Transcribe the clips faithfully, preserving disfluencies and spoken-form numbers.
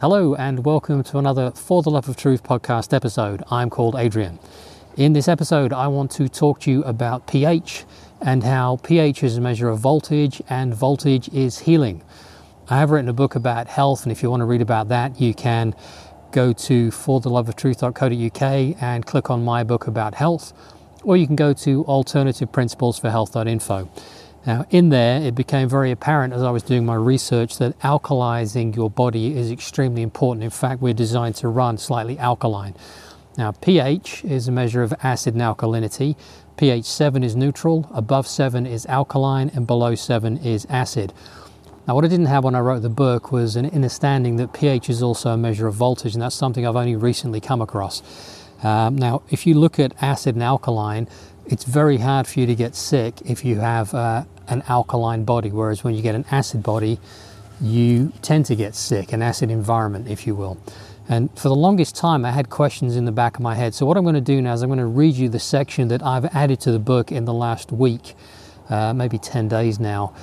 Hello and welcome to another For the Love of Truth podcast episode. I'm called Adrian. In this episode I want to talk to you about pH and how pH is a measure of voltage and voltage is healing. I have written a book about health, and if you want to read about that you can go to for the love of truth dot co dot U K and click on my book about health, or you can go to alternative principles for health dot info. Now in there, it became very apparent as I was doing my research that alkalizing your body is extremely important. In fact, we're designed to run slightly alkaline. Now pH is a measure of acid and alkalinity. pH seven is neutral, above seven is alkaline, and below seven is acid. Now what I didn't have when I wrote the book was an understanding that pH is also a measure of voltage, and that's something I've only recently come across. Um, now if you look at acid and alkaline, it's very hard for you to get sick if you have uh, an alkaline body, whereas when you get an acid body, you tend to get sick, an acid environment, if you will. And for the longest time, I had questions in the back of my head. So what I'm going to do now is I'm going to read you the section that I've added to the book in the last week, uh, maybe ten days now,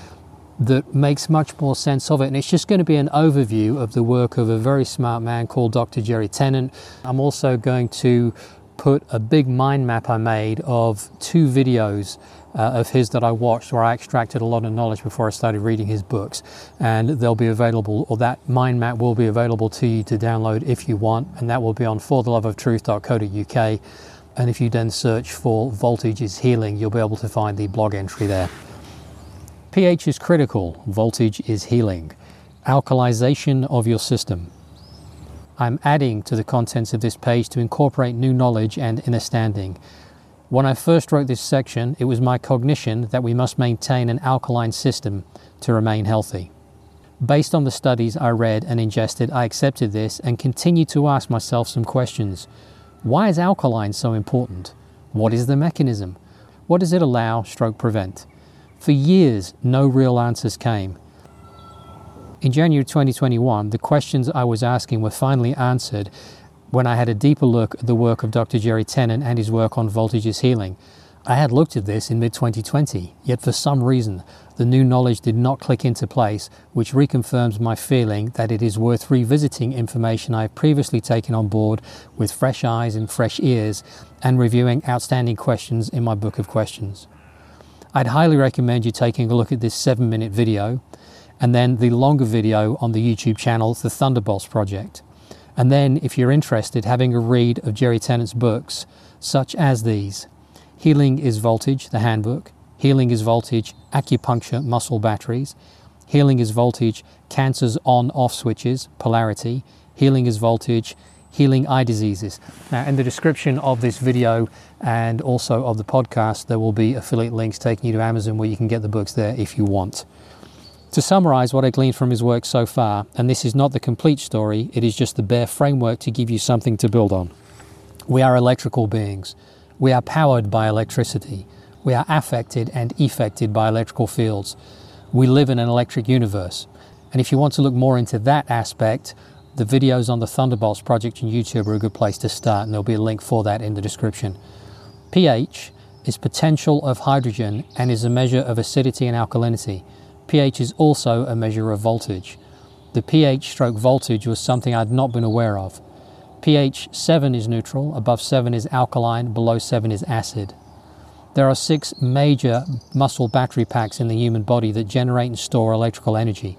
that makes much more sense of it. And it's just going to be an overview of the work of a very smart man called Doctor Jerry Tennant. I'm also going to put a big mind map I made of two videos uh, of his that I watched, where I extracted a lot of knowledge before I started reading his books, and they'll be available, or that mind map will be available to you to download if you want, and that will be on for the love of truth dot co dot U K, and if you then search for Voltage is Healing, you'll be able to find the blog entry there. pH is critical, voltage is healing. Alkalization of your system. I'm adding to the contents of this page to incorporate new knowledge and understanding. When I first wrote this section, it was my cognition that we must maintain an alkaline system to remain healthy. Based on the studies I read and ingested, I accepted this and continue to ask myself some questions. Why is alkaline so important? What is the mechanism? What does it allow stroke prevent? For years, no real answers came. In January twenty twenty-one, the questions I was asking were finally answered when I had a deeper look at the work of Doctor Jerry Tennant and his work on Voltage is Healing. I had looked at this in mid twenty twenty, yet for some reason the new knowledge did not click into place, which reconfirms my feeling that it is worth revisiting information I have previously taken on board with fresh eyes and fresh ears, and reviewing outstanding questions in my book of questions. I'd highly recommend you taking a look at this seven minute video, and then the longer video on the YouTube channel, The Thunderbolts Project. And then, if you're interested, having a read of Jerry Tennant's books, such as these: Healing is Voltage, The Handbook; Healing is Voltage, Acupuncture Muscle Batteries; Healing is Voltage, Cancer's On/Off Switches, Polarity; Healing is Voltage, Healing Eye Diseases. Now, in the description of this video and also of the podcast, there will be affiliate links taking you to Amazon, where you can get the books there if you want. To summarize what I gleaned from his work so far, and this is not the complete story, it is just the bare framework to give you something to build on. We are electrical beings. We are powered by electricity. We are affected and effected by electrical fields. We live in an electric universe. And if you want to look more into that aspect, the videos on the Thunderbolts Project on YouTube are a good place to start, and there'll be a link for that in the description. pH is potential of hydrogen and is a measure of acidity and alkalinity. pH is also a measure of voltage. The pH stroke voltage was something I'd not been aware of. pH seven is neutral, above seven is alkaline, below seven is acid. There are six major muscle battery packs in the human body that generate and store electrical energy.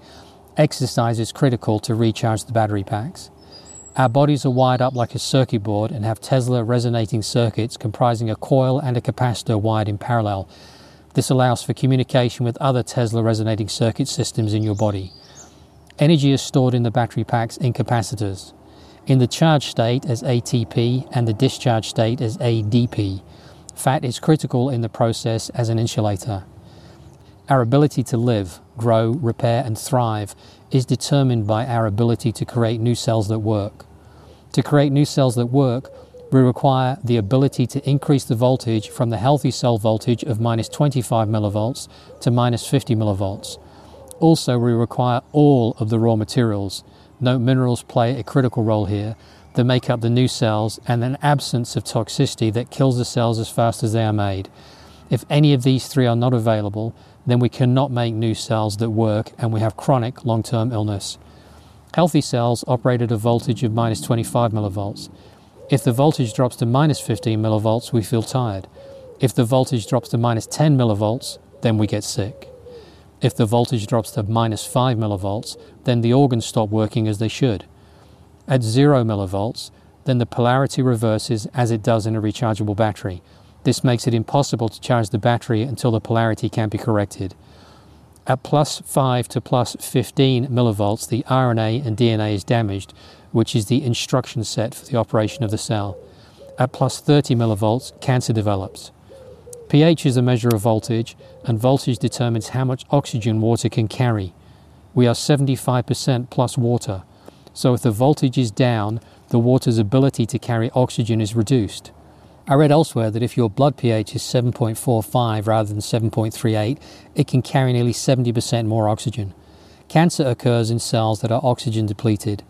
Exercise is critical to recharge the battery packs. Our bodies are wired up like a circuit board and have Tesla resonating circuits comprising a coil and a capacitor wired in parallel. This allows for communication with other Tesla resonating circuit systems in your body. Energy is stored in the battery packs in capacitors, in the charged state as A T P and the discharged state as A D P. Fat is critical in the process as an insulator. Our ability to live, grow, repair and thrive is determined by our ability to create new cells that work. To create new cells that work, we require the ability to increase the voltage from the healthy cell voltage of minus twenty-five millivolts to minus fifty millivolts. Also, we require all of the raw materials. Note minerals play a critical role here. They make up the new cells, and an absence of toxicity that kills the cells as fast as they are made. If any of these three are not available, then we cannot make new cells that work, and we have chronic long-term illness. Healthy cells operate at a voltage of minus twenty-five millivolts. If the voltage drops to minus fifteen millivolts, we feel tired. If the voltage drops to minus ten millivolts, then we get sick. If the voltage drops to minus five millivolts, then the organs stop working as they should. At zero millivolts, then the polarity reverses as it does in a rechargeable battery. This makes it impossible to charge the battery until the polarity can be corrected. At plus five to plus fifteen millivolts, the R N A and D N A is damaged, which is the instruction set for the operation of the cell. At plus thirty millivolts, cancer develops. pH is a measure of voltage, and voltage determines how much oxygen water can carry. We are seventy-five percent plus water, so if the voltage is down, the water's ability to carry oxygen is reduced. I read elsewhere that if your blood pH is seven point four five rather than seven point three eight, it can carry nearly seventy percent more oxygen. Cancer occurs in cells that are oxygen depleted.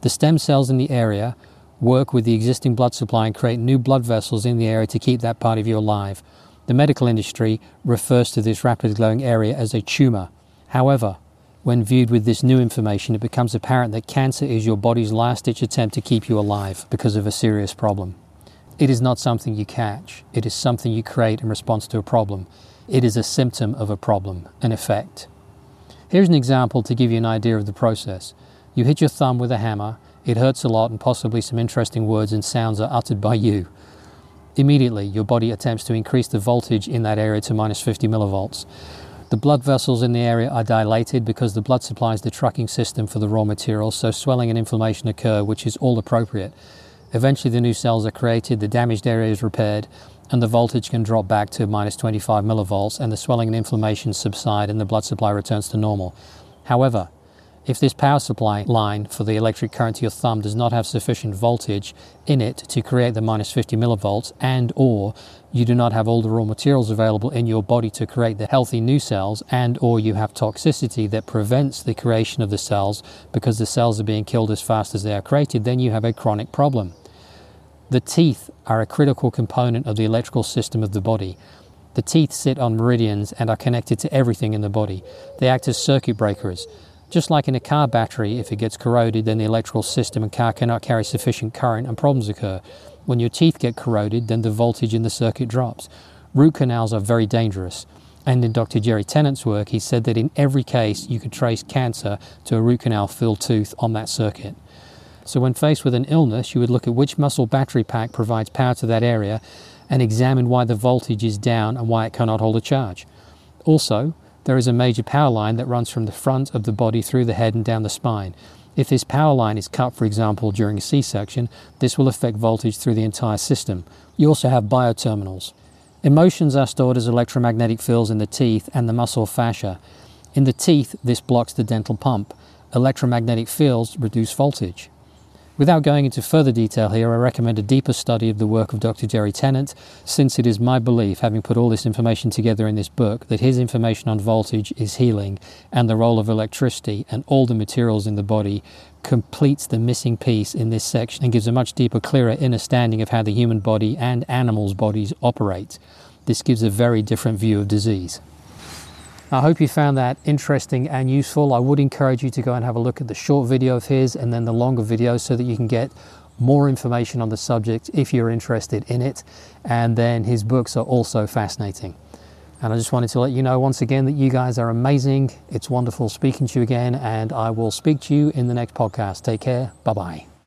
The stem cells in the area work with the existing blood supply and create new blood vessels in the area to keep that part of you alive. The medical industry refers to this rapidly glowing area as a tumour. However, when viewed with this new information, it becomes apparent that cancer is your body's last-ditch attempt to keep you alive because of a serious problem. It is not something you catch. It is something you create in response to a problem. It is a symptom of a problem, an effect. Here's an example to give you an idea of the process. You hit your thumb with a hammer. It hurts a lot, and possibly some interesting words and sounds are uttered by you. Immediately, your body attempts to increase the voltage in that area to minus fifty millivolts. The blood vessels in the area are dilated because the blood supplies the trucking system for the raw materials, so swelling and inflammation occur, which is all appropriate. Eventually the new cells are created, the damaged area is repaired, and the voltage can drop back to minus twenty-five millivolts, and the swelling and inflammation subside and the blood supply returns to normal. However, if this power supply line for the electric current to your thumb does not have sufficient voltage in it to create the minus fifty millivolts, and or you do not have all the raw materials available in your body to create the healthy new cells, and or you have toxicity that prevents the creation of the cells because the cells are being killed as fast as they are created, then you have a chronic problem. The teeth are a critical component of the electrical system of the body. The teeth sit on meridians and are connected to everything in the body. They act as circuit breakers. Just like in a car battery, if it gets corroded, then the electrical system and car cannot carry sufficient current and problems occur. When your teeth get corroded, then the voltage in the circuit drops. Root canals are very dangerous. And in Doctor Jerry Tennant's work, he said that in every case, you could trace cancer to a root canal-filled tooth on that circuit. So when faced with an illness, you would look at which muscle battery pack provides power to that area and examine why the voltage is down and why it cannot hold a charge. Also, there is a major power line that runs from the front of the body through the head and down the spine. If this power line is cut, for example, during a C-section, this will affect voltage through the entire system. You also have bioterminals. Emotions are stored as electromagnetic fields in the teeth and the muscle fascia. In the teeth, this blocks the dental pump. Electromagnetic fields reduce voltage. Without going into further detail here, I recommend a deeper study of the work of Doctor Jerry Tennant, since it is my belief, having put all this information together in this book, that his information on voltage is healing, and the role of electricity and all the materials in the body completes the missing piece in this section and gives a much deeper, clearer understanding of how the human body and animals' bodies operate. This gives a very different view of disease. I hope you found that interesting and useful. I would encourage you to go and have a look at the short video of his and then the longer video so that you can get more information on the subject if you're interested in it. And then his books are also fascinating. And I just wanted to let you know once again that you guys are amazing. It's wonderful speaking to you again, and I will speak to you in the next podcast. Take care. Bye-bye.